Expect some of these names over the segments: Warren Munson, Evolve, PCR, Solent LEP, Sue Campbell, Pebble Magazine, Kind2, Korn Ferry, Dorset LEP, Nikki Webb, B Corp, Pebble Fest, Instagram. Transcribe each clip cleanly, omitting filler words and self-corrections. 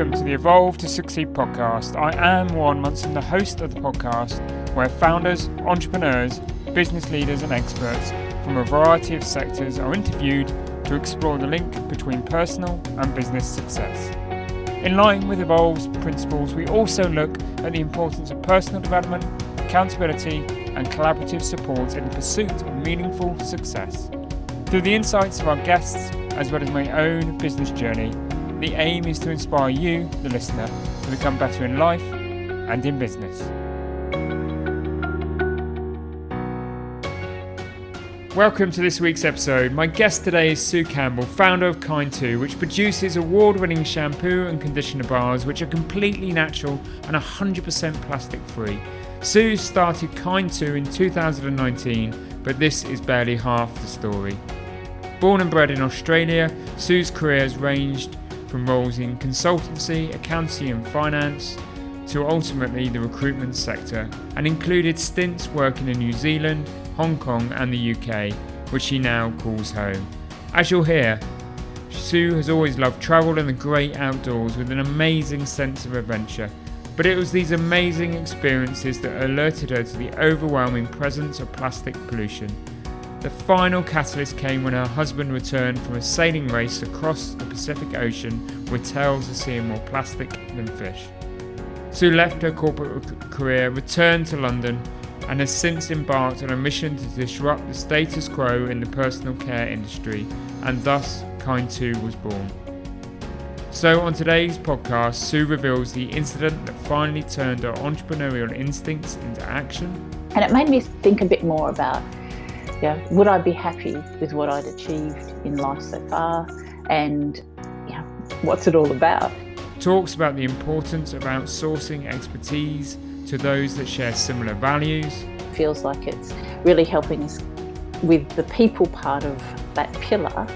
welcome to the Evolve to Succeed podcast. I am Warren Munson, the host of the podcast, where founders, entrepreneurs, business leaders and experts from a variety of sectors are interviewed to explore the link between personal and business success. In line with Evolve's principles, we also look at the importance of personal development, accountability and collaborative support in the pursuit of meaningful success. Through the insights of our guests, as well as my own business journey, the aim is to inspire you, the listener, to become better in life and in business. Welcome to this week's episode. My guest today is Sue Campbell, founder of Kind2, which produces award-winning shampoo and conditioner bars, which are completely natural and 100% plastic-free. Sue started Kind2 in 2019, but this is barely half the story. Born and bred in Australia, Sue's career has ranged from roles in consultancy, accounting and finance to ultimately the recruitment sector, and included stints working in New Zealand, Hong Kong and the UK, which she now calls home. As you'll hear, Sue has always loved travel and the great outdoors with an amazing sense of adventure, but it was these amazing experiences that alerted her to the overwhelming presence of plastic pollution. The final catalyst came when her husband returned from a sailing race across the Pacific Ocean with tales of seeing more plastic than fish. Sue left her corporate career, returned to London, and has since embarked on a mission to disrupt the status quo in the personal care industry, and thus Kind2 was born. So on today's podcast, Sue reveals the incident that finally turned her entrepreneurial instincts into action. And it made me think a bit more about would I be happy with what I'd achieved in life so far, and what's it all about? Talks about the importance of outsourcing expertise to those that share similar values. Feels like it's really helping us with the people part of that pillar.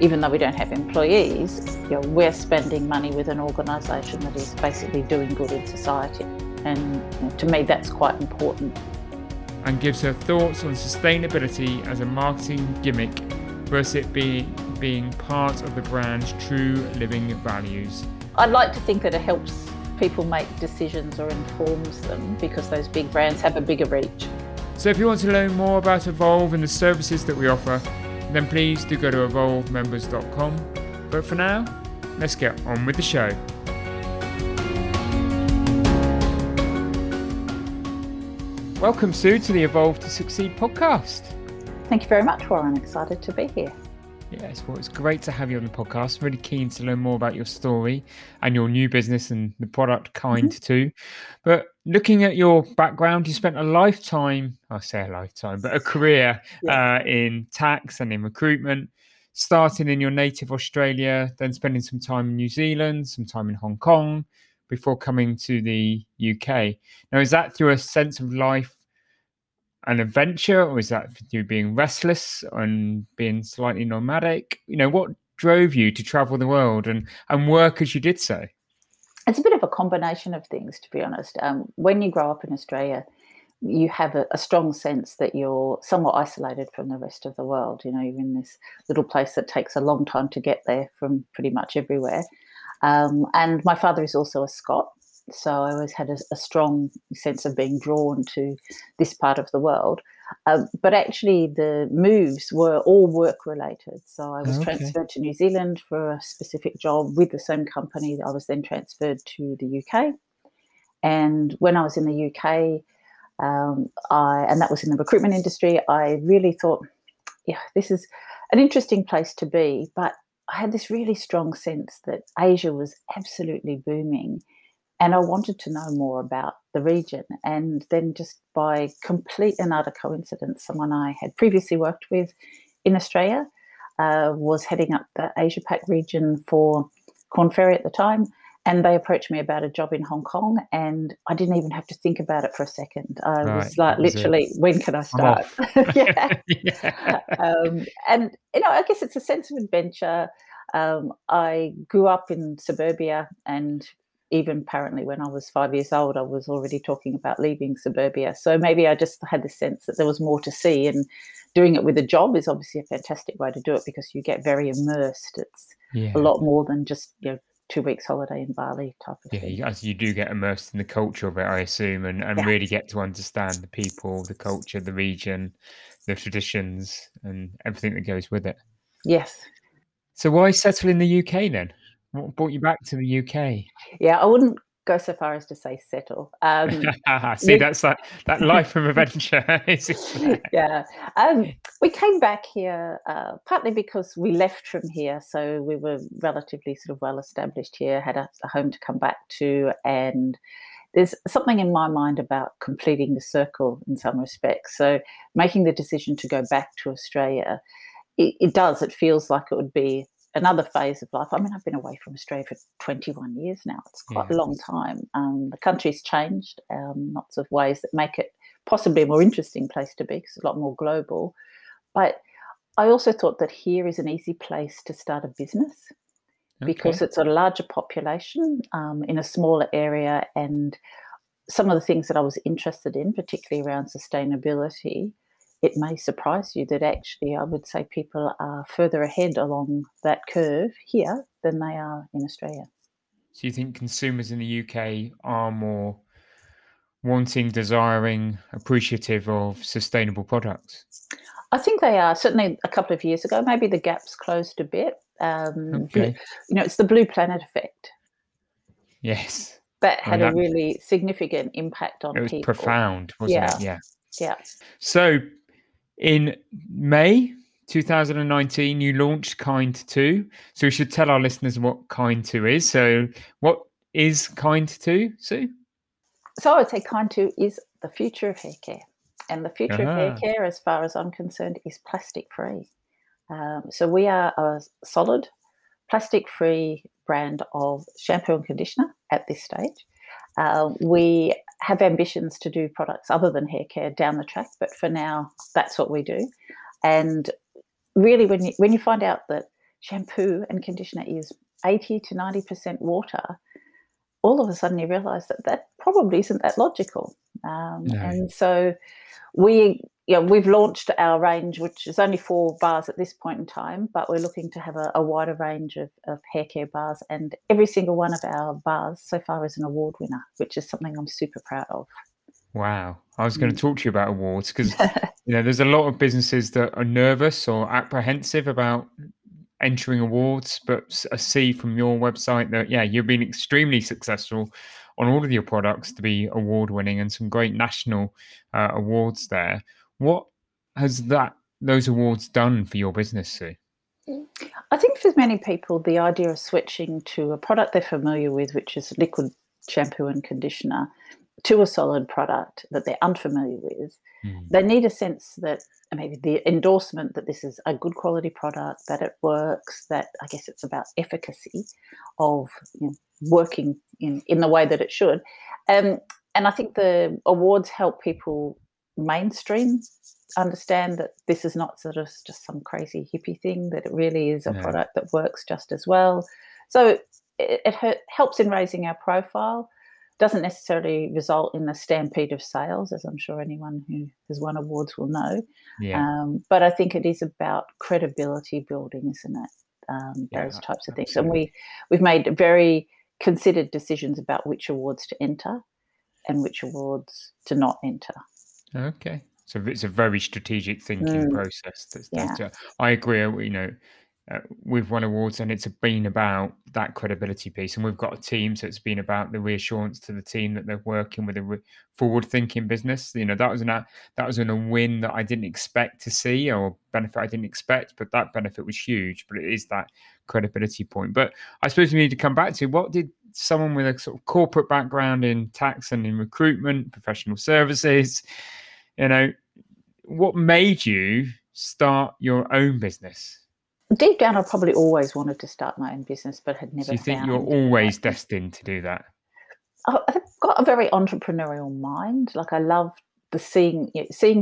Even though we don't have employees, we're spending money with an organisation that is basically doing good in society, and to me that's quite important. And gives her thoughts on sustainability as a marketing gimmick versus it being part of the brand's true living values. I'd like to think that it helps people make decisions or informs them, because those big brands have a bigger reach. So if you want to learn more about Evolve and the services that we offer, then please do go to evolvemembers.com. But for now, let's get on with the show. Welcome, Sue, to the Evolve to Succeed podcast. Thank you very much, Warren. Excited to be here. Yes, well, it's great to have you on the podcast. Really keen to learn more about your story and your new business and the product Kind2. But looking at your background, you spent a career in tax and in recruitment, starting in your native Australia, then spending some time in New Zealand, some time in Hong Kong, before coming to the UK. Now, is that through a sense of life and adventure, or is that through being restless and being slightly nomadic? What drove you to travel the world and work as you did so? It's a bit of a combination of things, to be honest. When you grow up in Australia, you have a strong sense that you're somewhat isolated from the rest of the world. You're in this little place that takes a long time to get there from pretty much everywhere. And my father is also a Scot, so I always had a strong sense of being drawn to this part of the world. But actually the moves were all work-related. So I was transferred to New Zealand for a specific job with the same company. I was then transferred to the UK. And when I was in the UK, and that was in the recruitment industry, I really thought, this is an interesting place to be, but I had this really strong sense that Asia was absolutely booming and I wanted to know more about the region. And then just by complete and utter coincidence, someone I had previously worked with in Australia was heading up the Asia-Pac region for Korn Ferry at the time, and they approached me about a job in Hong Kong, and I didn't even have to think about it for a second. When can I start? I guess it's a sense of adventure. I grew up in suburbia, and even apparently when I was 5 years old, I was already talking about leaving suburbia. So maybe I just had the sense that there was more to see, and doing it with a job is obviously a fantastic way to do it because you get very immersed. It's a lot more than just 2 weeks holiday in Bali type of thing. Yeah, you do get immersed in the culture of it, I assume, and yeah, really get to understand the people, the culture, the region, the traditions, and everything that goes with it. Yes. So why settle in the UK then? What brought you back to the UK? Yeah, I wouldn't go so far as to say settle. See, that's like that life of adventure. Yeah. We came back here partly because we left from here. So we were relatively sort of well established here, had a home to come back to. And there's something in my mind about completing the circle in some respects. So making the decision to go back to Australia, it feels like it would be another phase of life. I mean, I've been away from Australia for 21 years now. It's quite a long time. The country's changed lots of ways that make it possibly a more interesting place to be because it's a lot more global. But I also thought that here is an easy place to start a business because it's a larger population in a smaller area, and some of the things that I was interested in, particularly around sustainability, it may surprise you that actually I would say people are further ahead along that curve here than they are in Australia. So you think consumers in the UK are more wanting, desiring, appreciative of sustainable products? I think they are. Certainly a couple of years ago, maybe the gap's closed a bit. You know, it's the Blue Planet effect. Yes. That had a really significant impact on people. It was profound, wasn't it? Yeah. Yeah. So in May 2019, you launched Kind2. So we should tell our listeners what Kind2 is. So what is Kind2, Sue? So I would say Kind2 is the future of haircare. And the future of haircare, as far as I'm concerned, is plastic-free. So we are a solid, plastic-free brand of shampoo and conditioner at this stage. We have ambitions to do products other than haircare down the track, but for now, that's what we do. And really, when you find out that shampoo and conditioner is 80 to 90% water, all of a sudden you realise that probably isn't that logical. No. And so we've launched our range, which is only 4 bars at this point in time, but we're looking to have a wider range of haircare bars, and every single one of our bars so far is an award winner, which is something I'm super proud of. Wow. I was going to talk to you about awards because you know, there's a lot of businesses that are nervous or apprehensive about entering awards, but I see from your website that, yeah, you've been extremely successful on all of your products to be award-winning and some great national awards there. What has those awards done for your business, Sue? I think for many people, the idea of switching to a product they're familiar with, which is liquid shampoo and conditioner, to a solid product that they're unfamiliar with, they need a sense that maybe the endorsement that this is a good quality product, that it works, that I guess it's about efficacy of working in the way that it should. And I think the awards help people mainstream understand that this is not sort of just some crazy hippie thing, that it really is a product that works just as well. So it helps in raising our profile. Doesn't necessarily result in a stampede of sales, as I'm sure anyone who has won awards will know. Yeah. But I think it is about credibility building, isn't it? Those types of things. And we've made very considered decisions about which awards to enter and which awards to not enter. Okay. So it's a very strategic thinking process. I agree, we've won awards and it's been about that credibility piece, and we've got a team, so it's been about the reassurance to the team that they're working with a forward-thinking business. That was a win that I didn't expect to see, or benefit I didn't expect, but that benefit was huge. But it is that credibility point. But I suppose we need to come back to what did someone with a sort of corporate background in tax and in recruitment, professional services, what made you start your own business? Deep down, I probably always wanted to start my own business, but had never. So you think you're always destined to do that? I've got a very entrepreneurial mind. Like I love the seeing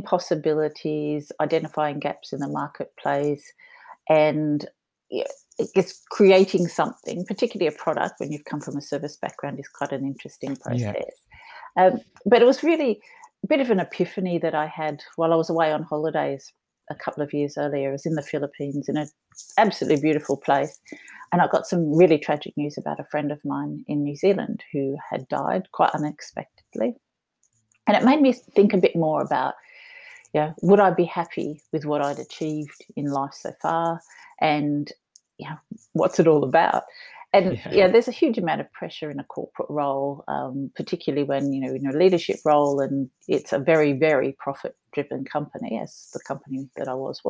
possibilities, identifying gaps in the marketplace, and it's creating something, particularly a product. When you've come from a service background, is quite an interesting process. But it was really a bit of an epiphany that I had while I was away on holidays. a couple of years earlier. I was in the Philippines in an absolutely beautiful place, and I got some really tragic news about a friend of mine in New Zealand who had died quite unexpectedly. And it made me think a bit more about, you know, would I be happy with what I'd achieved in life so far, and, you know, what's it all about? And yeah, there's a huge amount of pressure in a corporate role, particularly when, you know, in a leadership role, and it's a very, very profit-driven company, as the company that I was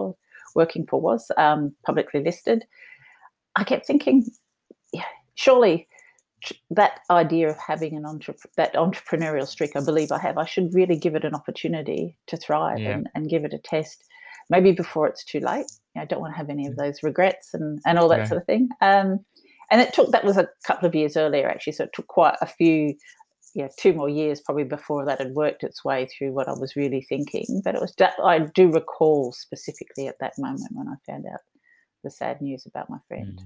working for was publicly listed. I kept thinking, yeah, surely that idea of having an that entrepreneurial streak, I believe I have, I should really give it an opportunity to thrive and give it a test, maybe before it's too late. You know, I don't want to have any of those regrets and all that sort of thing. And it took, that was a couple of years earlier, actually, so it took quite a few, yeah, 2 more years probably before that had worked its way through what I was really thinking. But it was, I do recall specifically at that moment when I found out the sad news about my friend.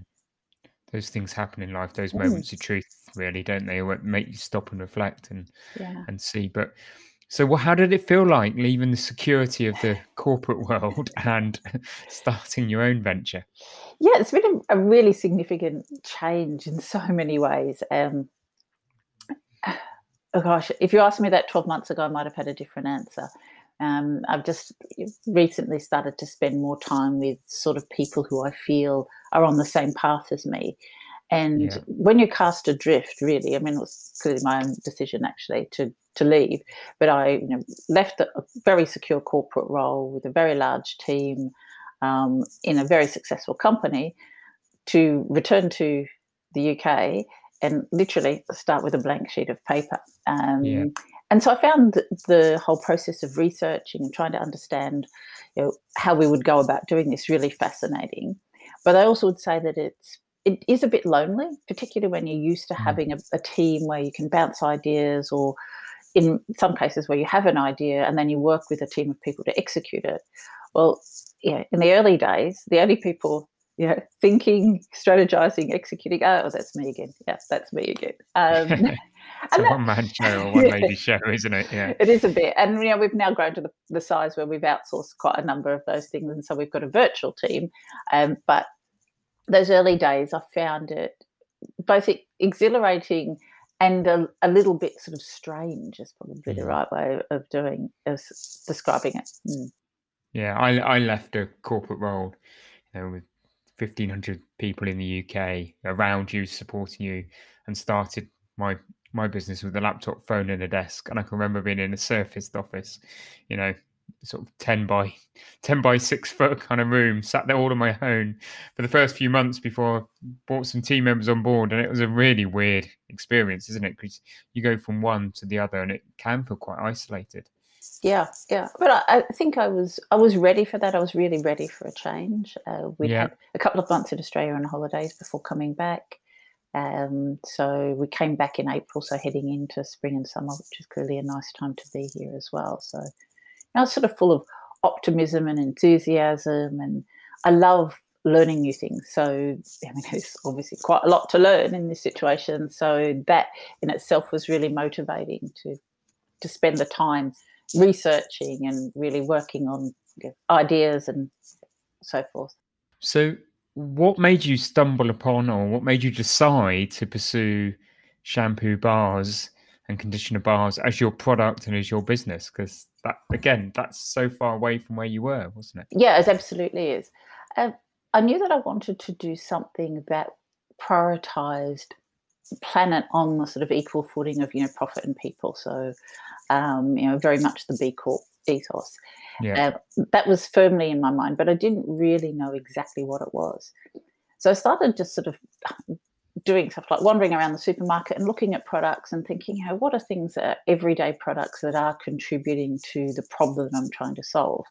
Those things happen in life, those moments of truth, really, don't they? What make you stop and reflect and see. But so, well, how did it feel like leaving the security of the corporate world and starting your own venture? Yeah, it's been a really significant change in so many ways. Oh gosh, if you asked me that 12 months ago, I might have had a different answer. I've just recently started to spend more time with sort of people who I feel are on the same path as me. And when you cast adrift, really, I mean, it was clearly my own decision, actually, to leave. But I left a very secure corporate role with a very large team in a very successful company to return to the UK and literally start with a blank sheet of paper. And so I found the whole process of researching and trying to understand how we would go about doing this really fascinating. But I also would say that it is a bit lonely, particularly when you're used to having a team where you can bounce ideas, or in some cases where you have an idea and then you work with a team of people to execute it. Well, in the early days, the only people thinking, strategizing, executing, oh, that's me again. Yes, that's me again. It's a one-man show or one-lady show, isn't it? Yeah, it is a bit. And, we've now grown to the size where we've outsourced quite a number of those things, and so we've got a virtual team. But those early days, I found it both exhilarating and a little bit sort of strange is probably the right way of describing it. Yeah, I left a corporate role with 1,500 people in the UK around you, supporting you, and started my business with a laptop, phone and a desk. And I can remember being in a surfaced office, sort of 10 by 6 foot kind of room, sat there all on my own for the first few months before I brought some team members on board. And it was a really weird experience, isn't it? Because you go from one to the other and it can feel quite isolated. Yeah. But I think I was ready for that. I was really ready for a change. We had a couple of months in Australia on holidays before coming back. So we came back in April, so heading into spring and summer, which is clearly a nice time to be here as well. So I was sort of full of optimism and enthusiasm, and I love learning new things. So, there's obviously quite a lot to learn in this situation. So that in itself was really motivating to spend the time researching and really working on ideas and so forth. So what made you stumble upon, or what made you decide to pursue shampoo bars and conditioner bars as your product and as your business? Because that, again, that's so far away from where you were, wasn't it? Yeah, it absolutely is. I knew that I wanted to do something that prioritised planet on the sort of equal footing of profit and people. So very much the B Corp ethos. That was firmly in my mind, but I didn't really know exactly what it was. So I started just sort of doing stuff like wandering around the supermarket and looking at products and thinking, what are things that are everyday products that are contributing to the problem I'm trying to solve?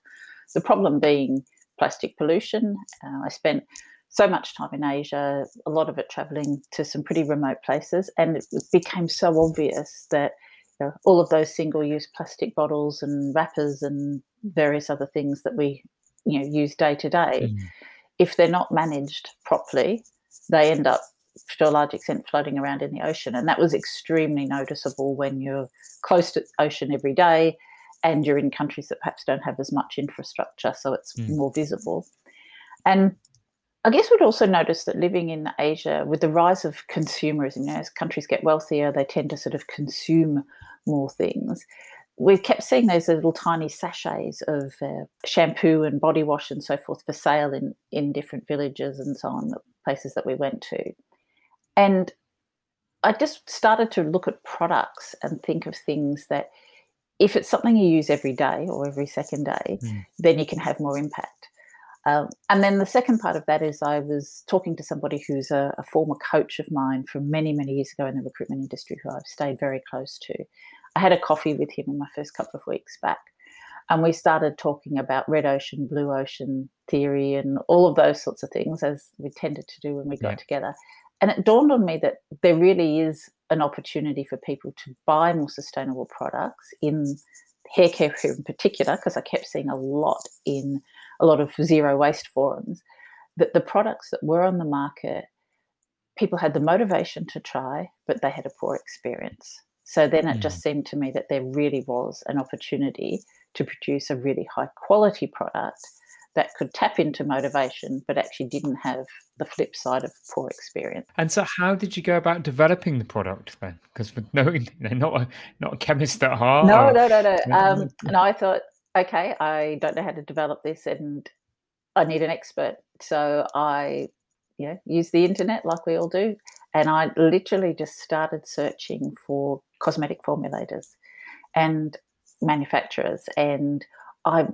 The problem being plastic pollution. I spent so much time in Asia, a lot of it travelling to some pretty remote places, and it became so obvious that all of those single-use plastic bottles and wrappers and various other things that we use day to day, if they're not managed properly, they end up to a large extent floating around in the ocean. And that was extremely noticeable when you're close to the ocean every day and you're in countries that perhaps don't have as much infrastructure, so it's more visible. And I guess we'd also notice that living in Asia, with the rise of consumerism, you know, as countries get wealthier, they tend to sort of consume more things. We kept seeing those little tiny sachets of shampoo and body wash and so forth for sale in different villages and so on, the places that we went to. And I just started to look at products and think of things that if it's something you use every day or every second day, then you can have more impact. And then the second part of that is I was talking to somebody who's a former coach of mine from many, many years ago in the recruitment industry who I've stayed very close to. I had a coffee with him in my first couple of weeks back, and we started talking about red ocean, blue ocean theory and all of those sorts of things, as we tended to do when we got together. And it dawned on me that there really is an opportunity for people to buy more sustainable products in hair care in particular, because I kept seeing a lot in a lot of zero waste forums, that the products that were on the market, people had the motivation to try, but they had a poor experience. So then it just seemed to me that there really was an opportunity to produce a really high quality product that could tap into motivation but actually didn't have the flip side of poor experience. And so how did you go about developing the product then? Because not a chemist at heart. No. And I thought, okay, I don't know how to develop this and I need an expert. So I use the internet like we all do, and I literally just started searching for cosmetic formulators and manufacturers. And I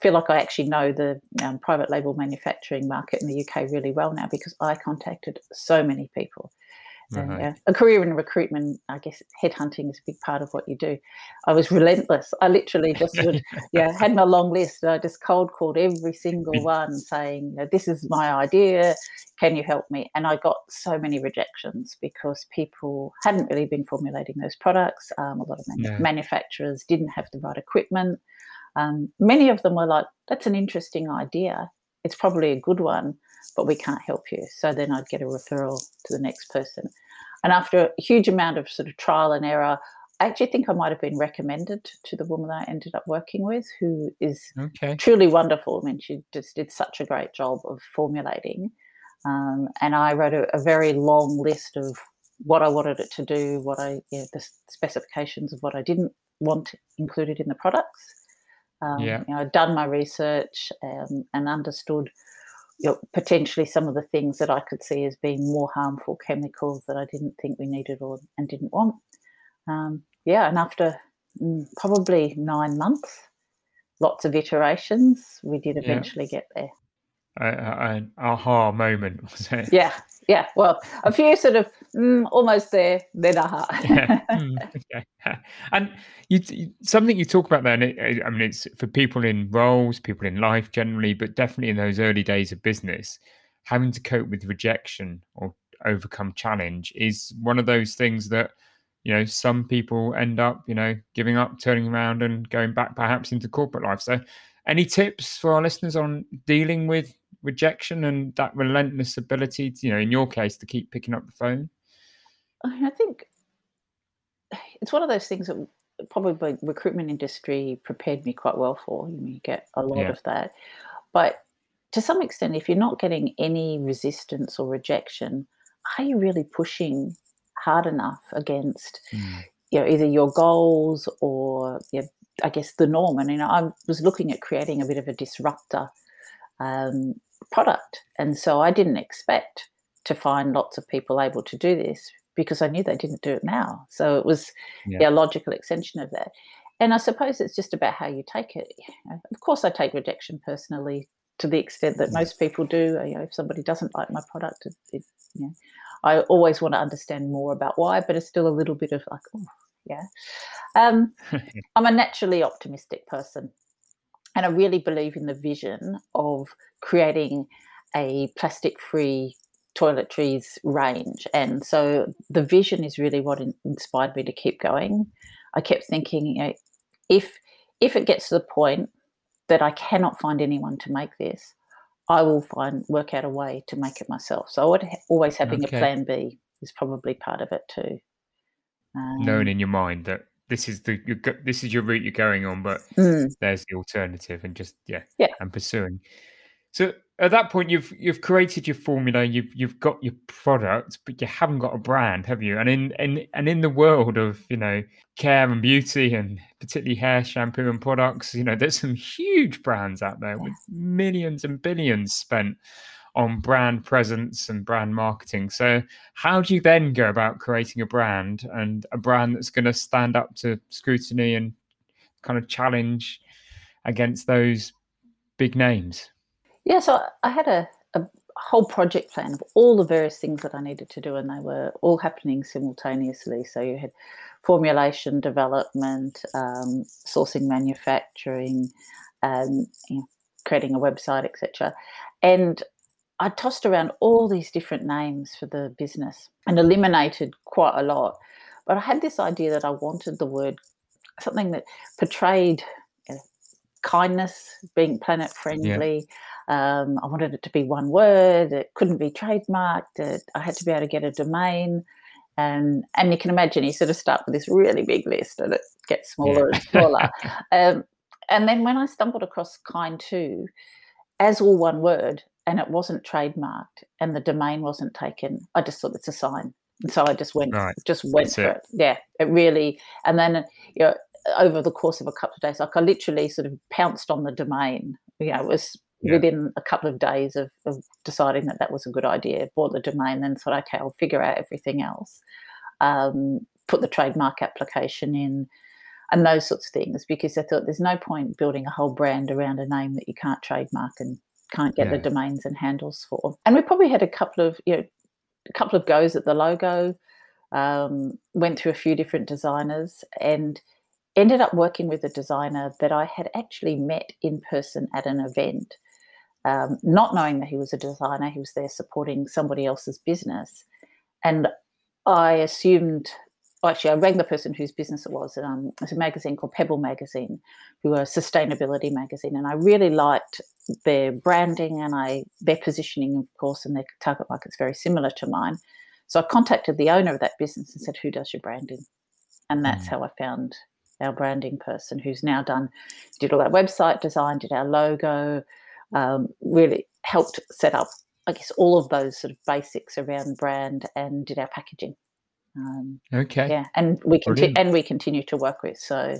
feel like I actually know the private label manufacturing market in the UK really well now, because I contacted so many people. And, a career in recruitment, I guess headhunting is a big part of what you do. I was relentless. I literally just had my long list, and I just cold called every single one saying, this is my idea, can you help me? And I got so many rejections because people hadn't really been formulating those products. A lot of manufacturers didn't have the right equipment. Many of them were like, that's an interesting idea. It's probably a good one, but we can't help you. So then I'd get a referral to the next person. And after a huge amount of sort of trial and error, I actually think I might have been recommended to the woman I ended up working with, who is truly wonderful. I mean, she just did such a great job of formulating. And I wrote a very long list of what I wanted it to do, the specifications of what I didn't want included in the products. I'd done my research and understood potentially some of the things that I could see as being more harmful chemicals that I didn't think we needed and didn't want. And after probably 9 months, lots of iterations, we did eventually get there. An aha moment, was it? Yeah. Well, a few sort of almost there, then aha. And something you talk about there, and it's for people in roles, people in life generally, but definitely in those early days of business, having to cope with rejection or overcome challenge is one of those things that, some people end up, giving up, turning around and going back perhaps into corporate life. So any tips for our listeners on dealing with rejection and that relentless ability to, in your case, to keep picking up the phone? I think it's one of those things that probably the recruitment industry prepared me quite well for. You get a lot of that. But to some extent, if you're not getting any resistance or rejection, are you really pushing hard enough against either your goals or I guess the norm? And I was looking at creating a bit of a disruptor product, and so I didn't expect to find lots of people able to do this, because I knew they didn't do it now. So it was a logical extension of that. And I suppose it's just about how you take it. Of course I take rejection personally to the extent that most people do. If somebody doesn't like my product, I always want to understand more about why, but it's still a little bit of like, I'm a naturally optimistic person, and I really believe in the vision of creating a plastic-free toiletries range. And so the vision is really what inspired me to keep going. I kept thinking, if it gets to the point that I cannot find anyone to make this, I will work out a way to make it myself. So always having a plan B is probably part of it too. Knowing in your mind that this is your route you're going on, but there's the alternative, and just and pursuing. So at that point, you've created your formula, you've got your product, but you haven't got a brand, have you? And in the world of, you know, care and beauty, and particularly hair shampoo and products, you know, there's some huge brands out there with millions and billions spent on brand presence and brand marketing. So how do you then go about creating a brand, and a brand that's going to stand up to scrutiny and kind of challenge against those big names? Yeah, so I had a whole project plan of all the various things that I needed to do, and they were all happening simultaneously. So you had formulation, development, sourcing, manufacturing, you know, creating a website, etc. And I tossed around all these different names for the business and eliminated quite a lot. But I had this idea that I wanted the word, something that portrayed kindness, being planet friendly. Yeah. I wanted it to be one word. It couldn't be trademarked. I had to be able to get a domain. And you can imagine, you sort of start with this really big list and it gets smaller and smaller. And then when I stumbled across Kind2 as all one word, and it wasn't trademarked and the domain wasn't taken, I just thought it's a sign. And so I just went for it. Yeah, it really. And then, you know, over the course of a couple of days, like I literally sort of pounced on the domain. You know, it was within a couple of days of deciding that that was a good idea. Bought the domain, then thought, okay, I'll figure out everything else. Put the trademark application in and those sorts of things, because I thought there's no point building a whole brand around a name that you can't trademark and can't get the domains and handles for. And we probably had a couple of goes at the logo, went through a few different designers, and ended up working with a designer that I had actually met in person at an event, not knowing that he was a designer. He was there supporting somebody else's business. And I assumed, I rang the person whose business it was. It was a magazine called Pebble Magazine, who are a sustainability magazine. And I really liked their branding and their positioning, of course, and their target market's very similar to mine. So I contacted the owner of that business and said, who does your branding? And that's how I found our branding person, who's now did all our website design, did our logo, really helped set up, I guess, all of those sort of basics around brand, and did our packaging. And we continue to work with. So,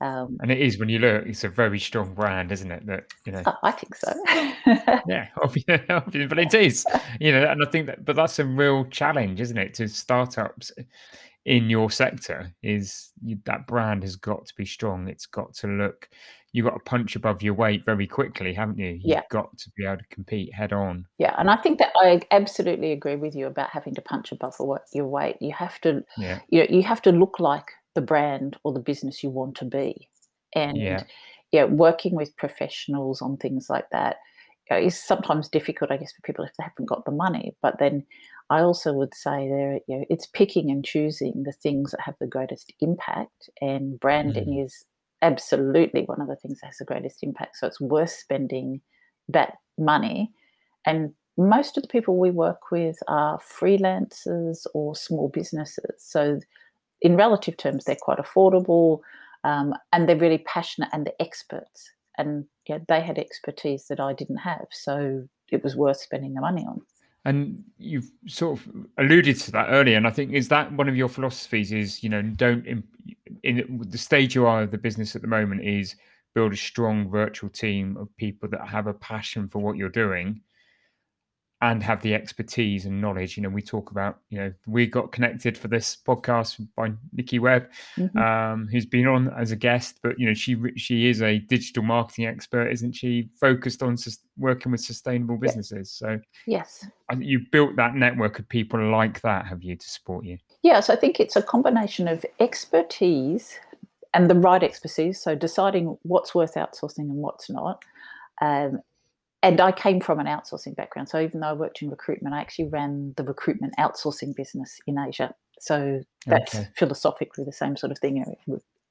and it is, when you look, it's a very strong brand, isn't it? That, you know, I think so. Yeah, obviously, but it is, you know, and I think that, but that's a real challenge, isn't it, to startups in your sector, is that brand has got to be strong. It's got to look, you've got to punch above your weight very quickly, haven't you? You've got to be able to compete head on. Yeah, and I think that I absolutely agree with you about having to punch above your weight. You have to, you have to look like the brand or the business you want to be. And working with professionals on things like that is sometimes difficult, I guess, for people if they haven't got the money. But then I also would say there, you know, it's picking and choosing the things that have the greatest impact, and branding is absolutely one of the things that has the greatest impact. So it's worth spending that money. And most of the people we work with are freelancers or small businesses. So in relative terms, they're quite affordable, and they're really passionate, and they're experts. And yeah, they had expertise that I didn't have, so it was worth spending the money on. And you've sort of alluded to that earlier, and I think, is that one of your philosophies is, you know, don't, in the stage you are of the business at the moment, is build a strong virtual team of people that have a passion for what you're doing and have the expertise and knowledge. You know, we talk about, you know, we got connected for this podcast by Nikki Webb, who's been on as a guest, but, you know, she is a digital marketing expert, isn't she? Focused on working with sustainable businesses. So yes, you built that network of people like that, have you, to support you? Yeah, so I think it's a combination of expertise and the right expertise. So deciding what's worth outsourcing and what's not. And I came from an outsourcing background. So even though I worked in recruitment, I actually ran the recruitment outsourcing business in Asia. So that's philosophically the same sort of thing.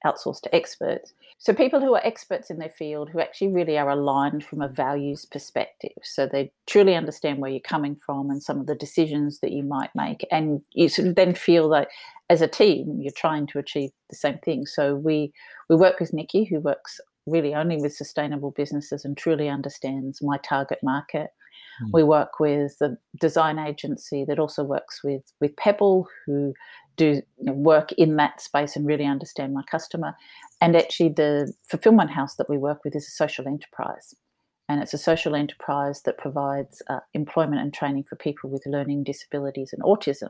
outsourced to experts. So people who are experts in their field, who actually really are aligned from a values perspective. So they truly understand where you're coming from and some of the decisions that you might make. And you sort of then feel that as a team, you're trying to achieve the same thing. So we work with Nikki, who works really only with sustainable businesses and truly understands my target market. We work with the design agency that also works with Pebble, who do work in that space and really understand my customer. And actually the fulfillment house that we work with is a social enterprise. And it's a social enterprise that provides employment and training for people with learning disabilities and autism.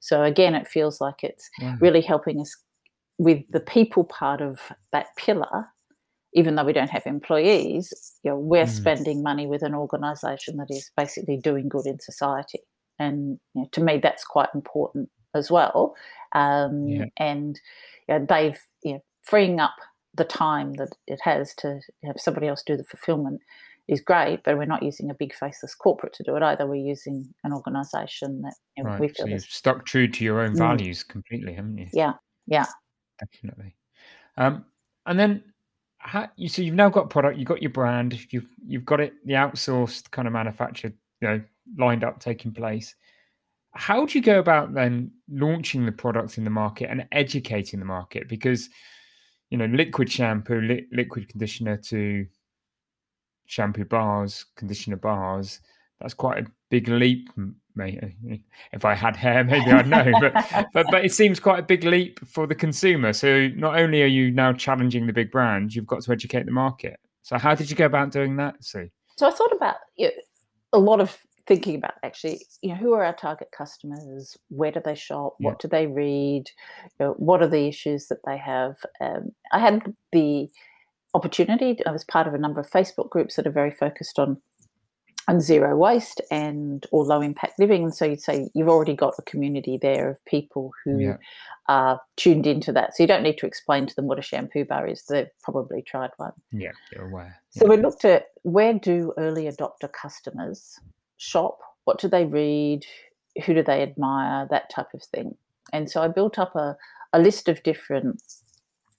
So again, it feels like it's really helping us with the people part of that pillar. Even though we don't have employees, we're spending money with an organisation that is basically doing good in society. And to me, that's quite important as well. And they've freeing up the time that it has to have somebody else do the fulfilment is great, but we're not using a big faceless corporate to do it either. We're using an organisation that we feel. So you've stuck true to your own values completely, haven't you? Yeah. Definitely. And then... So you've now got product, you've got your brand, you've got it, the outsourced kind of manufactured, lined up, taking place. How do you go about then launching the product in the market and educating the market? Because, liquid shampoo, liquid conditioner to shampoo bars, conditioner bars, that's quite a big leap, mate. If I had hair, maybe I'd know. But it seems quite a big leap for the consumer. So not only are you now challenging the big brand, you've got to educate the market. So how did you go about doing that, Sue? So I thought about a lot of thinking about actually, who are our target customers? Where do they shop? What do they read? What are the issues that they have? I had the opportunity. I was part of a number of Facebook groups that are very focused on zero waste or low impact living. And so you'd say you've already got a community there of people who are tuned into that. So you don't need to explain to them what a shampoo bar is. They've probably tried one. Yeah, they're aware. So we looked at where do early adopter customers shop? What do they read? Who do they admire? That type of thing. And so I built up a list of different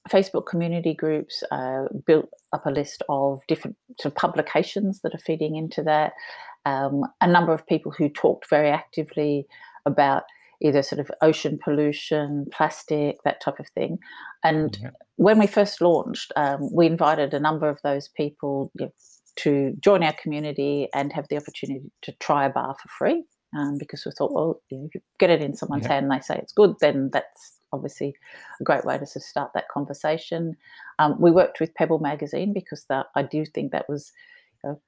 Facebook community groups, built up a list of different sort of publications that are feeding into that, a number of people who talked very actively about either sort of ocean pollution, plastic, that type of thing. And when we first launched, we invited a number of those people to join our community and have the opportunity to try a bar for free, because we thought, if you get it in someone's hand and they say it's good, then that's obviously a great way to sort of start that conversation. We worked with Pebble Magazine because I do think that was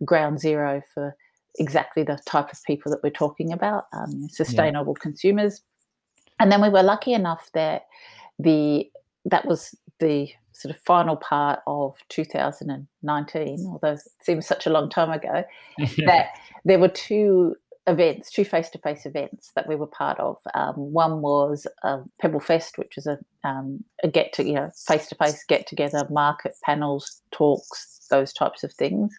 ground zero for exactly the type of people that we're talking about, sustainable consumers. And then we were lucky enough that that was the sort of final part of 2019, although it seems such a long time ago, that there were two face-to-face events that we were part of. One was Pebble Fest, which is a face-to-face get-together, market panels, talks, those types of things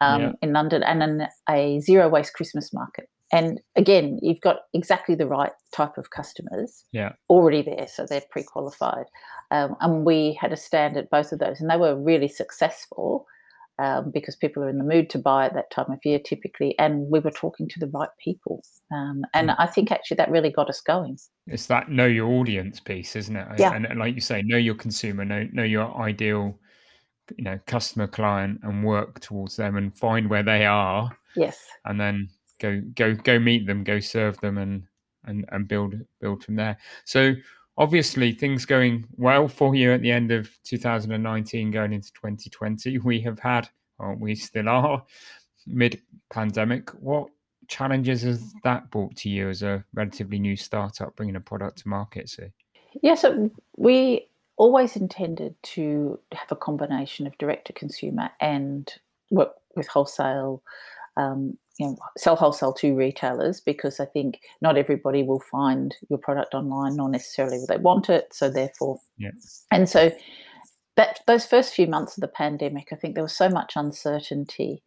in London, and then a zero-waste Christmas market. And again, you've got exactly the right type of customers already there, so they're pre-qualified. And we had a stand at both of those, and they were really successful. Because people are in the mood to buy at that time of year typically, and we were talking to the right people. And I think actually that really got us going. It's that know your audience piece, isn't it? Yeah. And like you say, know your consumer, know your ideal customer, client, and work towards them and find where they are. Yes. And then go meet them, go serve them and build from there. So obviously, things going well for you at the end of 2019, going into 2020. We have had, or we still are, mid-pandemic. What challenges has that brought to you as a relatively new startup, bringing a product to market, Sue? Yeah, so we always intended to have a combination of direct-to-consumer and work with wholesale, sell wholesale to retailers, because I think not everybody will find your product online, nor necessarily will they want it. So therefore, and so that those first few months of the pandemic, I think there was so much uncertainty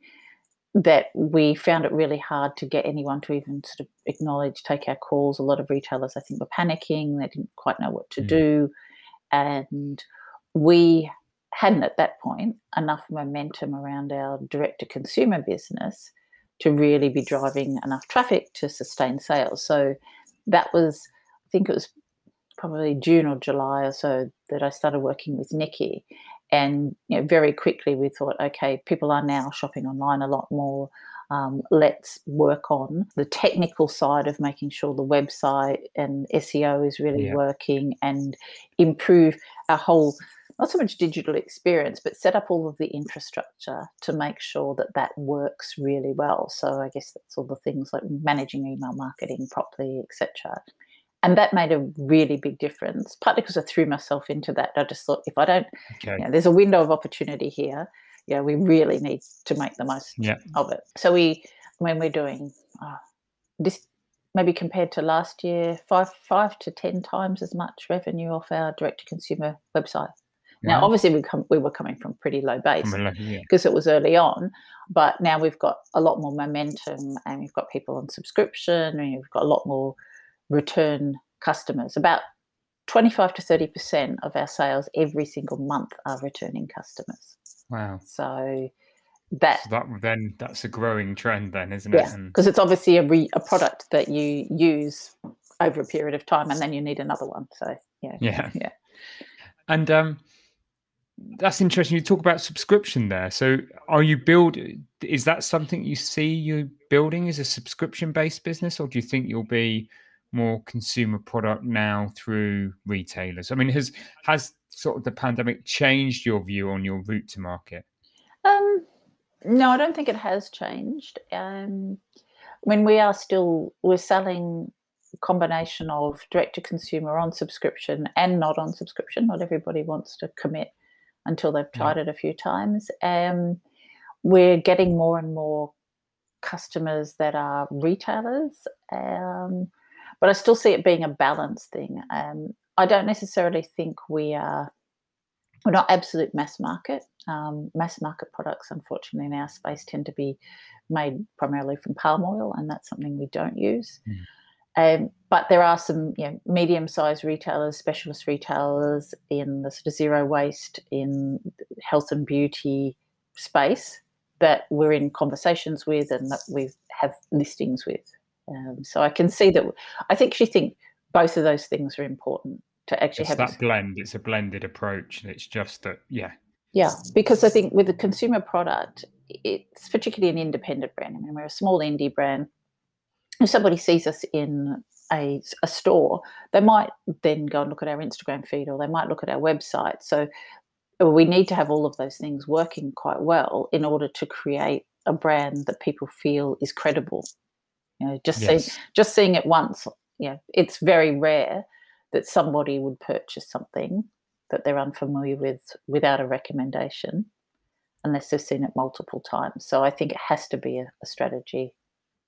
that we found it really hard to get anyone to even sort of acknowledge, take our calls. A lot of retailers, I think, were panicking. They didn't quite know what to do. And we hadn't at that point enough momentum around our direct-to-consumer business to really be driving enough traffic to sustain sales. So that was, I think it was probably June or July or so that I started working with Nikki. And you know, very quickly we thought, okay, people are now shopping online a lot more. Let's work on the technical side of making sure the website and SEO is really working, and improve our whole, not so much digital experience, but set up all of the infrastructure to make sure that that works really well. So I guess that's all the things like managing email marketing properly, etc. And that made a really big difference, partly because I threw myself into that. I just thought, if I don't, you know, there's a window of opportunity here. Yeah, we really need to make the most of it. So we, when we're doing this, maybe compared to last year, five to 10 times as much revenue off our direct-to-consumer website. Now, obviously, we were coming from pretty low base because it was early on, but now we've got a lot more momentum, and we've got people on subscription, and we've got a lot more return customers. About 25 to 30% of our sales every single month are returning customers. Wow. So that's a growing trend then, isn't it? Because it's obviously a product that you use over a period of time, and then you need another one. So, yeah. And that's interesting. You talk about subscription there. So is that something you see you building as a subscription-based business, or do you think you'll be more consumer product now through retailers? I mean, has sort of the pandemic changed your view on your route to market? No, I don't think it has changed. When we're selling a combination of direct to consumer on subscription and not on subscription. Not everybody wants to commit until they've tried it a few times. We're getting more and more customers that are retailers, but I still see it being a balance thing. I don't necessarily think we're not absolute mass market. Mass market products, unfortunately, in our space tend to be made primarily from palm oil, and that's something we don't use. But there are some medium-sized retailers, specialist retailers in the sort of zero waste, in health and beauty space that we're in conversations with and that we have listings with. So I can see that. I actually think both of those things are important to actually have. It's that blend. It's a blended approach, and it's just that, because I think with a consumer product, it's particularly an independent brand. I mean, we're a small indie brand. If somebody sees us in a store, they might then go and look at our Instagram feed, or they might look at our website. So we need to have all of those things working quite well in order to create a brand that people feel is credible. You know, just seeing it once, it's very rare that somebody would purchase something that they're unfamiliar with without a recommendation, unless they've seen it multiple times. So I think it has to be a strategy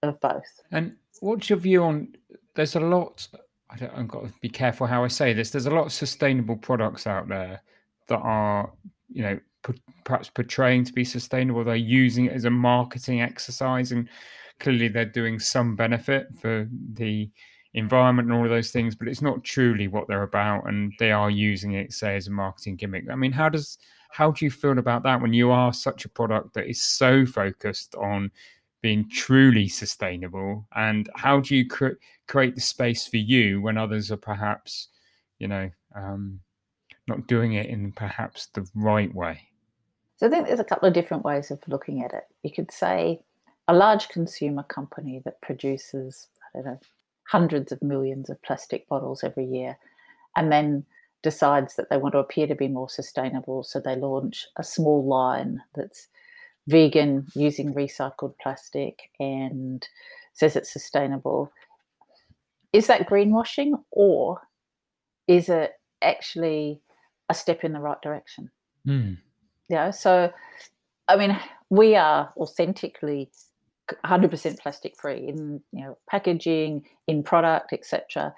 of both. And what's your view on, there's a lot, I've got to be careful how I say this, there's a lot of sustainable products out there that are, perhaps portraying to be sustainable. They're using it as a marketing exercise, and clearly they're doing some benefit for the environment and all of those things, but it's not truly what they're about, and they are using it, say, as a marketing gimmick. I mean, how do you feel about that when you are such a product that is so focused on being truly sustainable, and how do you create the space for you when others are perhaps, not doing it in perhaps the right way? So I think there's a couple of different ways of looking at it. You could say a large consumer company that produces, hundreds of millions of plastic bottles every year, and then decides that they want to appear to be more sustainable, so they launch a small line that's vegan, using recycled plastic, and says it's sustainable. Is that greenwashing, or is it actually a step in the right direction? So I mean, we are authentically 100% plastic free in packaging, in product, etc.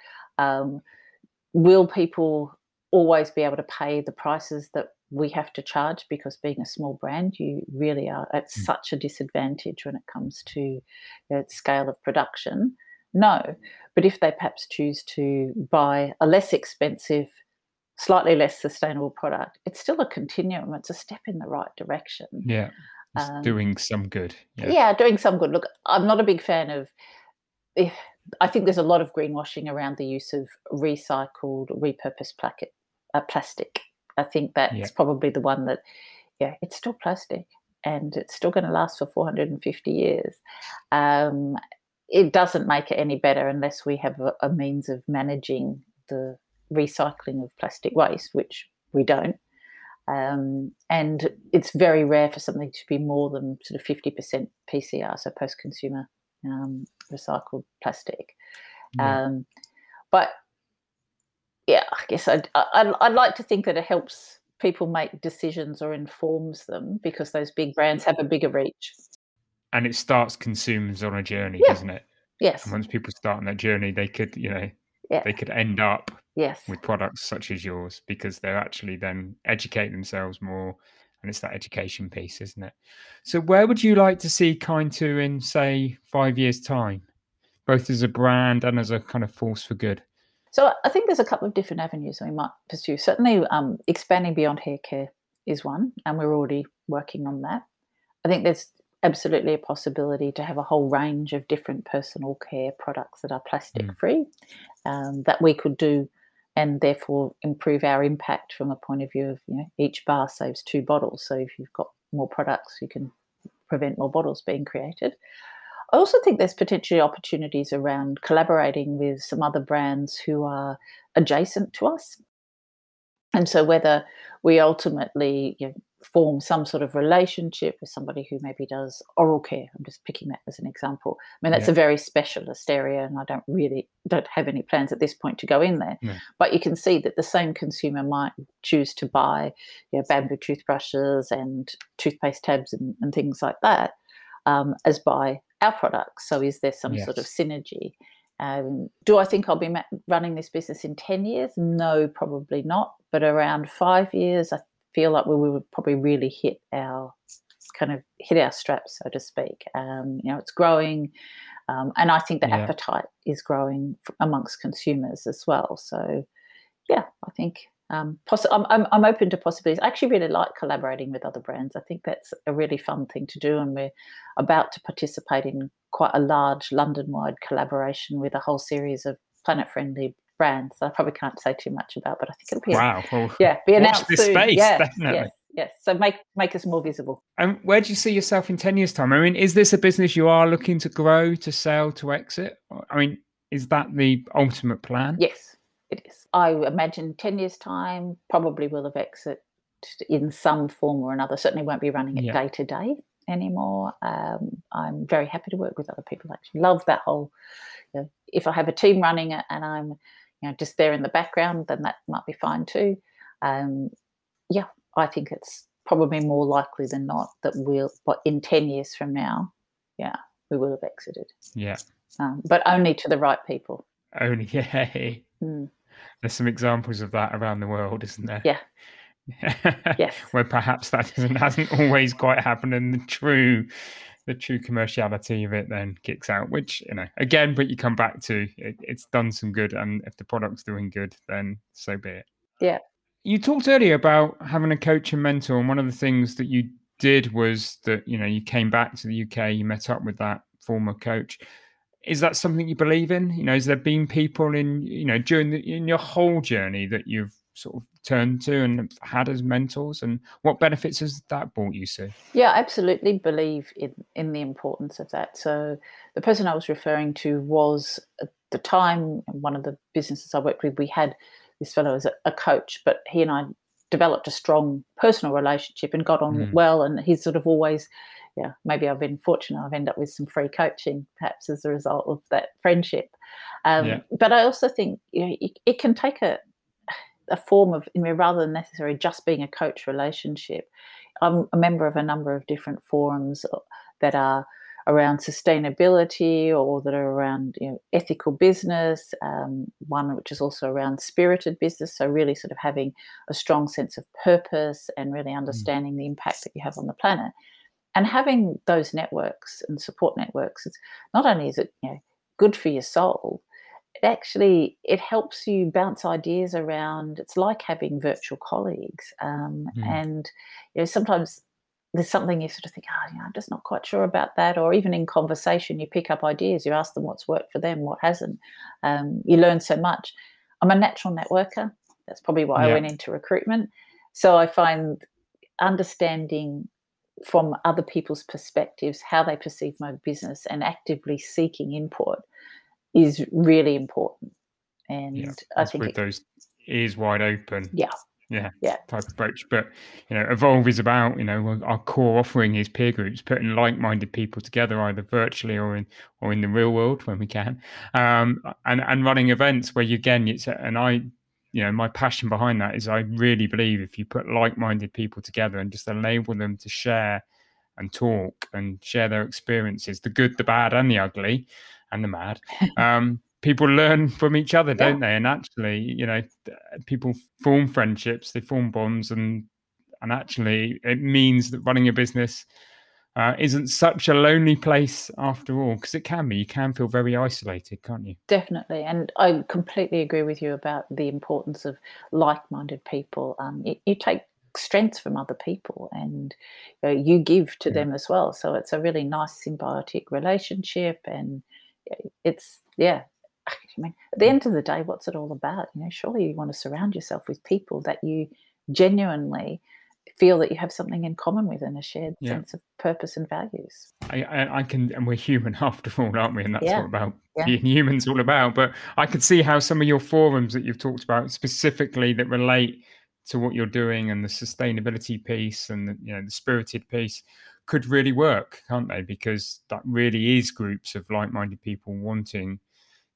Will people always be able to pay the prices that we have to charge? Because being a small brand, you really are at such a disadvantage when it comes to scale of production. No, but if they perhaps choose to buy a less expensive slightly less sustainable product, it's still a continuum. It's a step in the right direction. Yeah, it's doing some good. Yeah, doing some good. Look, I'm not a big fan of – I think there's a lot of greenwashing around the use of recycled, repurposed plastic. I think that's probably the one that, it's still plastic and it's still going to last for 450 years. It doesn't make it any better unless we have a means of managing the recycling of plastic waste, which we don't. And it's very rare for something to be more than sort of 50% PCR, so post-consumer recycled plastic. But I guess I'd like to think that it helps people make decisions or informs them, because those big brands have a bigger reach. And it starts consumers on a journey, doesn't it? Yes. And once people start on that journey, they could, they could end up with products such as yours, because they're actually then educate themselves more. And it's that education piece, isn't it? So where would you like to see Kind2 in, say, 5 years' time, both as a brand and as a kind of force for good? So I think there's a couple of different avenues we might pursue. Certainly expanding beyond hair care is one, and we're already working on that. I think there's absolutely a possibility to have a whole range of different personal care products that are plastic-free that we could do and therefore improve our impact from a point of view of, each bar saves 2 bottles. So if you've got more products, you can prevent more bottles being created. I also think there's potentially opportunities around collaborating with some other brands who are adjacent to us. And so whether we ultimately form some sort of relationship with somebody who maybe does oral care, I'm just picking that as an example. I mean, that's a very specialist area, and I don't have any plans at this point to go in there. No. But you can see that the same consumer might choose to buy bamboo toothbrushes and toothpaste tabs and things like that as buy our products. So is there some sort of synergy? Do I think I'll be running this business in 10 years? No, probably not. But around 5 years, I feel like we would probably really hit our straps, so to speak. It's growing, and I think the appetite is growing amongst consumers as well. So, I think I'm open to possibilities. I actually really like collaborating with other brands. I think that's a really fun thing to do, and we're about to participate in quite a large London-wide collaboration with a whole series of planet-friendly brands. I probably can't say too much about, but I think it'll be be announced soon. Watch this space, definitely. Yes. So make us more visible. And where do you see yourself in 10 years' time? I mean, is this a business you are looking to grow, to sell, to exit? I mean, is that the ultimate plan? Yes. It is. I imagine 10 years' time probably will have exited in some form or another. Certainly won't be running it day to day anymore. I'm very happy to work with other people. I actually love that whole, if I have a team running it and I'm just there in the background, then that might be fine too. I think it's probably more likely than not that in 10 years from now, we will have exited. Yeah. But only to the right people. Only, There's some examples of that around the world, isn't there? Yeah. Yes. Where perhaps that hasn't always quite happened, and the true commerciality of it then kicks out, which, again, but you come back to it's done some good, and if the product's doing good, then so be it. Yeah. You talked earlier about having a coach and mentor, and one of the things that you did was that, you came back to the UK, you met up with that former coach. Is that something you believe in? Has there been people in, during in your whole journey that you've sort of turned to and had as mentors, and what benefits has that brought you, Sue? Yeah, I absolutely believe in the importance of that. So the person I was referring to was, at the time, one of the businesses I worked with, we had this fellow as a coach, but he and I developed a strong personal relationship and got on well, and he's sort of always... Yeah, maybe I've been fortunate. I've ended up with some free coaching, perhaps as a result of that friendship. But I also think it can take a form of, rather than necessarily just being a coach relationship. I'm a member of a number of different forums that are around sustainability or that are around ethical business. One which is also around spirited business. So really, sort of having a strong sense of purpose and really understanding the impact that you have on the planet. And having those networks and support networks, it's not only is it good for your soul, it helps you bounce ideas around. It's like having virtual colleagues. And, you know, sometimes there's something you sort of think, I'm just not quite sure about that. Or even in conversation, you pick up ideas. You ask them what's worked for them, what hasn't. You learn so much. I'm a natural networker. That's probably why I went into recruitment. So I find understanding from other people's perspectives, how they perceive my business and actively seeking input is really important. And I think with those ears wide open. Yeah. Type of approach. But, you know, Evolve is about, you know, our core offering is peer groups, putting like-minded people together either virtually or in the real world when we can, and running events where, you know, my passion behind that is I really believe if you put like-minded people together and just enable them to share and talk and share their experiences, the good, the bad, and the ugly, and the mad, people learn from each other, don't they? And actually, you know, people form friendships, they form bonds, and actually it means that running a business isn't such a lonely place after all, because it can be. You can feel very isolated, can't you? Definitely. And I completely agree with you about the importance of like-minded people. You take strengths from other people and you give to them as well. So it's a really nice symbiotic relationship. And it's, I mean, at the end of the day, what's it all about? You know, surely you want to surround yourself with people that you genuinely feel that you have something in common with and a shared sense of purpose and values. I can, and we're human after all, aren't we? And that's what about being humans all about. But I could see how some of your forums that you've talked about specifically that relate to what you're doing and the sustainability piece and the, you know, the spirited piece could really work, can't they? Because that really is groups of like-minded people wanting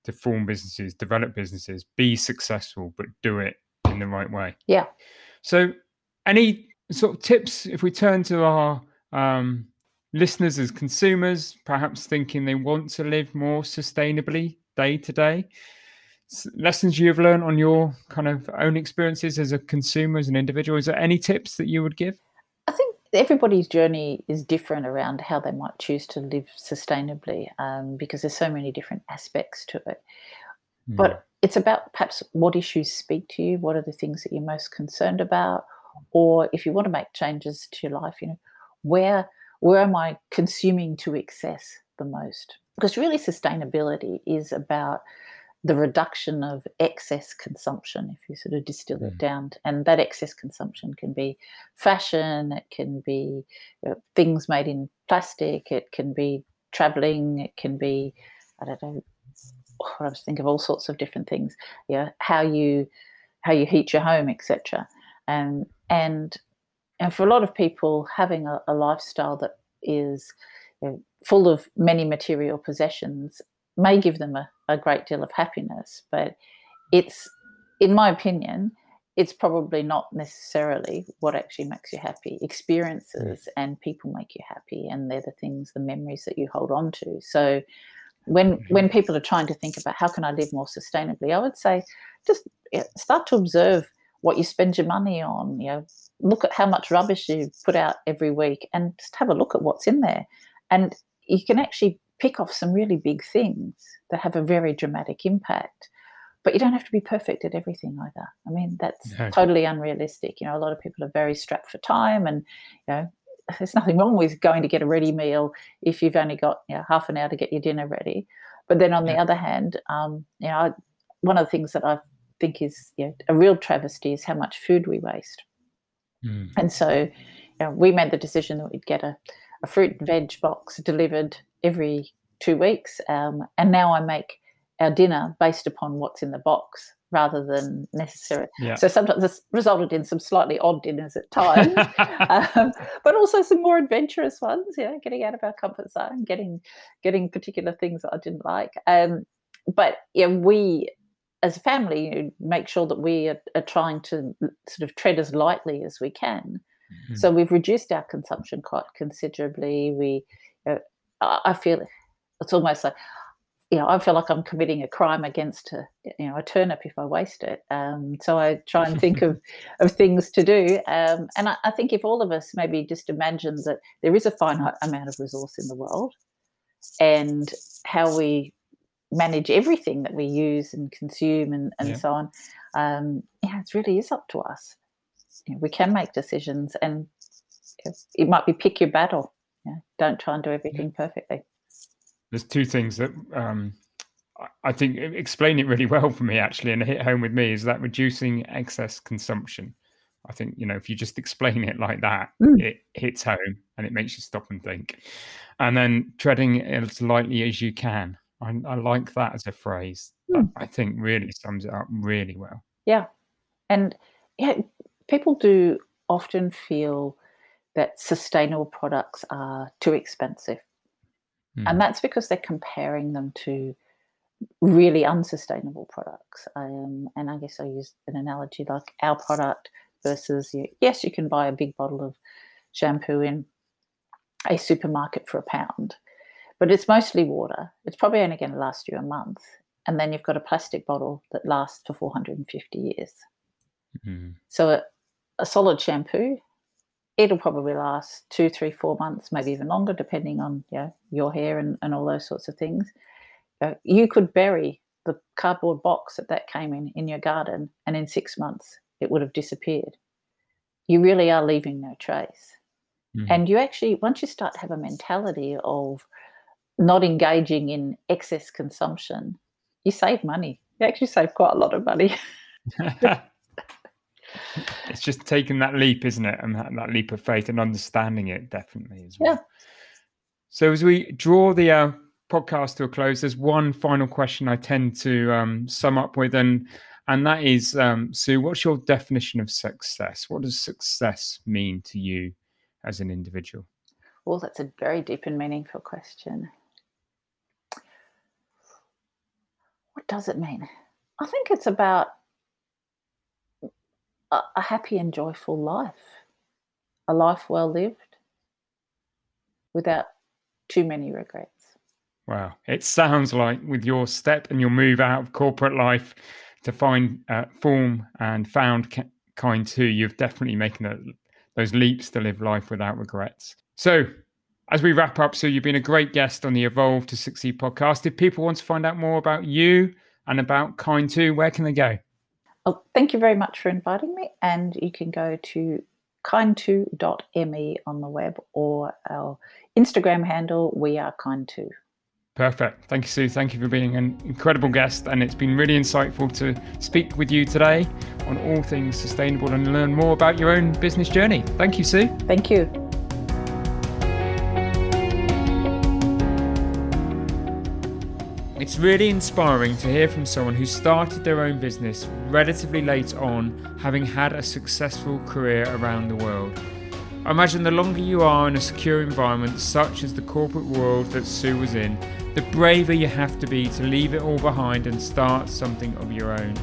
to form businesses, develop businesses, be successful, but do it in the right way. Yeah. So any sort of tips, if we turn to our listeners as consumers, perhaps thinking they want to live more sustainably day to day, lessons you've learned on your kind of own experiences as a consumer, as an individual, is there any tips that you would give? I think everybody's journey is different around how they might choose to live sustainably, because there's so many different aspects to it. But it's about perhaps what issues speak to you, what are the things that you're most concerned about, or if you want to make changes to your life, you know, where am I consuming to excess the most? Because really sustainability is about the reduction of excess consumption, if you sort of distill it down. And that excess consumption can be fashion, it can be things made in plastic, it can be travelling, it can be, I just think of all sorts of different things, how you heat your home, etc. And for a lot of people, having a lifestyle that is full of many material possessions may give them a great deal of happiness, but it's, in my opinion, it's probably not necessarily what actually makes you happy. Experiences and people make you happy, and they're the things, the memories that you hold on to. So when people are trying to think about how can I live more sustainably, I would say just start to observe what you spend your money on, you know, look at how much rubbish you put out every week and just have a look at what's in there. And you can actually pick off some really big things that have a very dramatic impact, but you don't have to be perfect at everything either. I mean, that's totally unrealistic. You know, a lot of people are very strapped for time, and, you know, there's nothing wrong with going to get a ready meal if you've only got, you know, half an hour to get your dinner ready. But then on the other hand, you know, one of the things that I think is, you know, a real travesty is how much food we waste. And so, you know, we made the decision that we'd get a fruit and veg box delivered every 2 weeks, and now I make our dinner based upon what's in the box rather than necessarily. So sometimes it's resulted in some slightly odd dinners at times, but also some more adventurous ones, you know, getting out of our comfort zone, getting particular things that I didn't like. But yeah, we as a family, you know, make sure that we are trying to sort of tread as lightly as we can. So we've reduced our consumption quite considerably. We, I feel it's almost like, you know, I feel like I'm committing a crime against a turnip if I waste it. So I try and think of things to do. And I think if all of us maybe just imagine that there is a finite amount of resource in the world, and how we manage everything that we use and consume and so on, it really is up to us. We can make decisions, and it might be pick your battle. Don't try and do everything perfectly. There's two things that I think explain it really well for me, actually, and hit home with me, is that reducing excess consumption. I think, if you just explain it like that, it hits home and it makes you stop and think. And then treading as lightly as you can. I like that as a phrase. I think really sums it up really well. Yeah. And people do often feel that sustainable products are too expensive. And that's because they're comparing them to really unsustainable products. And I guess I'll use an analogy like our product versus, yes, you can buy a big bottle of shampoo in a supermarket for £1, but it's mostly water. It's probably only going to last you a month. And then you've got a plastic bottle that lasts for 450 years. So a solid shampoo, it'll probably last 2, 3, 4 months, maybe even longer, depending on your hair and all those sorts of things. You could bury the cardboard box that came in your garden, and in 6 months it would have disappeared. You really are leaving no trace. And you actually, once you start to have a mentality of not engaging in excess consumption, you save money. You actually save quite a lot of money. It's just taking that leap, isn't it? And that leap of faith and understanding it, definitely, as well. Yeah. So as we draw the podcast to a close, there's one final question I tend to sum up with, and that is, Sue, what's your definition of success? What does success mean to you as an individual? Well, that's a very deep and meaningful question. What does it mean? I think it's about a happy and joyful life, a life well lived without too many regrets. Wow. It sounds like with your step and your move out of corporate life to found Kind2, you've definitely making those leaps to live life without regrets. So as we wrap up, Sue, you've been a great guest on the Evolve to Succeed podcast. If people want to find out more about you and about Kind2, where can they go? Oh, thank you very much for inviting me. And you can go to kind2.me on the web, or our Instagram handle, We Are Kind2. Perfect. Thank you, Sue. Thank you for being an incredible guest. And it's been really insightful to speak with you today on all things sustainable and learn more about your own business journey. Thank you, Sue. Thank you. It's really inspiring to hear from someone who started their own business relatively late on, having had a successful career around the world. I imagine the longer you are in a secure environment such as the corporate world that Sue was in, the braver you have to be to leave it all behind and start something of your own.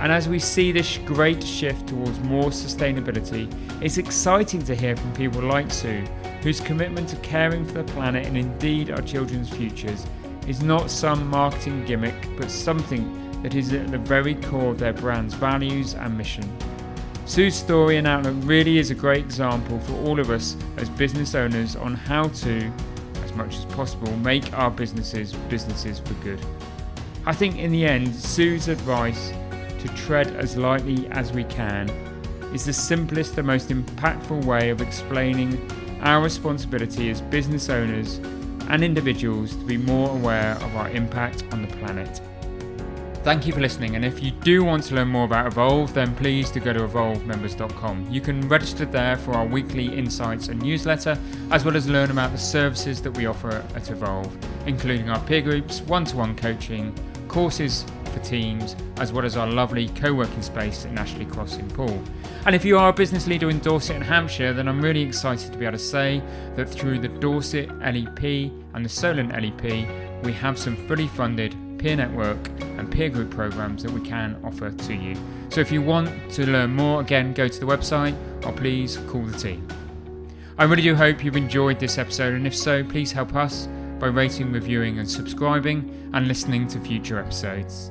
And as we see this great shift towards more sustainability, it's exciting to hear from people like Sue, whose commitment to caring for the planet and indeed our children's futures is not some marketing gimmick, but something that is at the very core of their brand's values and mission. Sue's story and outlook really is a great example for all of us as business owners on how to, as much as possible, make our businesses for good. I think in the end, Sue's advice to tread as lightly as we can is the simplest and most impactful way of explaining our responsibility as business owners and individuals to be more aware of our impact on the planet. Thank you for listening, and if you do want to learn more about Evolve, then please do go to evolvemembers.com. You can register there for our weekly insights and newsletter, as well as learn about the services that we offer at Evolve, including our peer groups, one-to-one coaching, courses for teams, as well as our lovely co-working space in Ashley Cross in Poole. And if you are a business leader in Dorset and Hampshire, then I'm really excited to be able to say that through the Dorset LEP and the Solent LEP, we have some fully funded peer network and peer group programs that we can offer to you. So if you want to learn more, again, go to the website or please call the team. I really do hope you've enjoyed this episode, and if so, please help us by rating, reviewing and subscribing and listening to future episodes.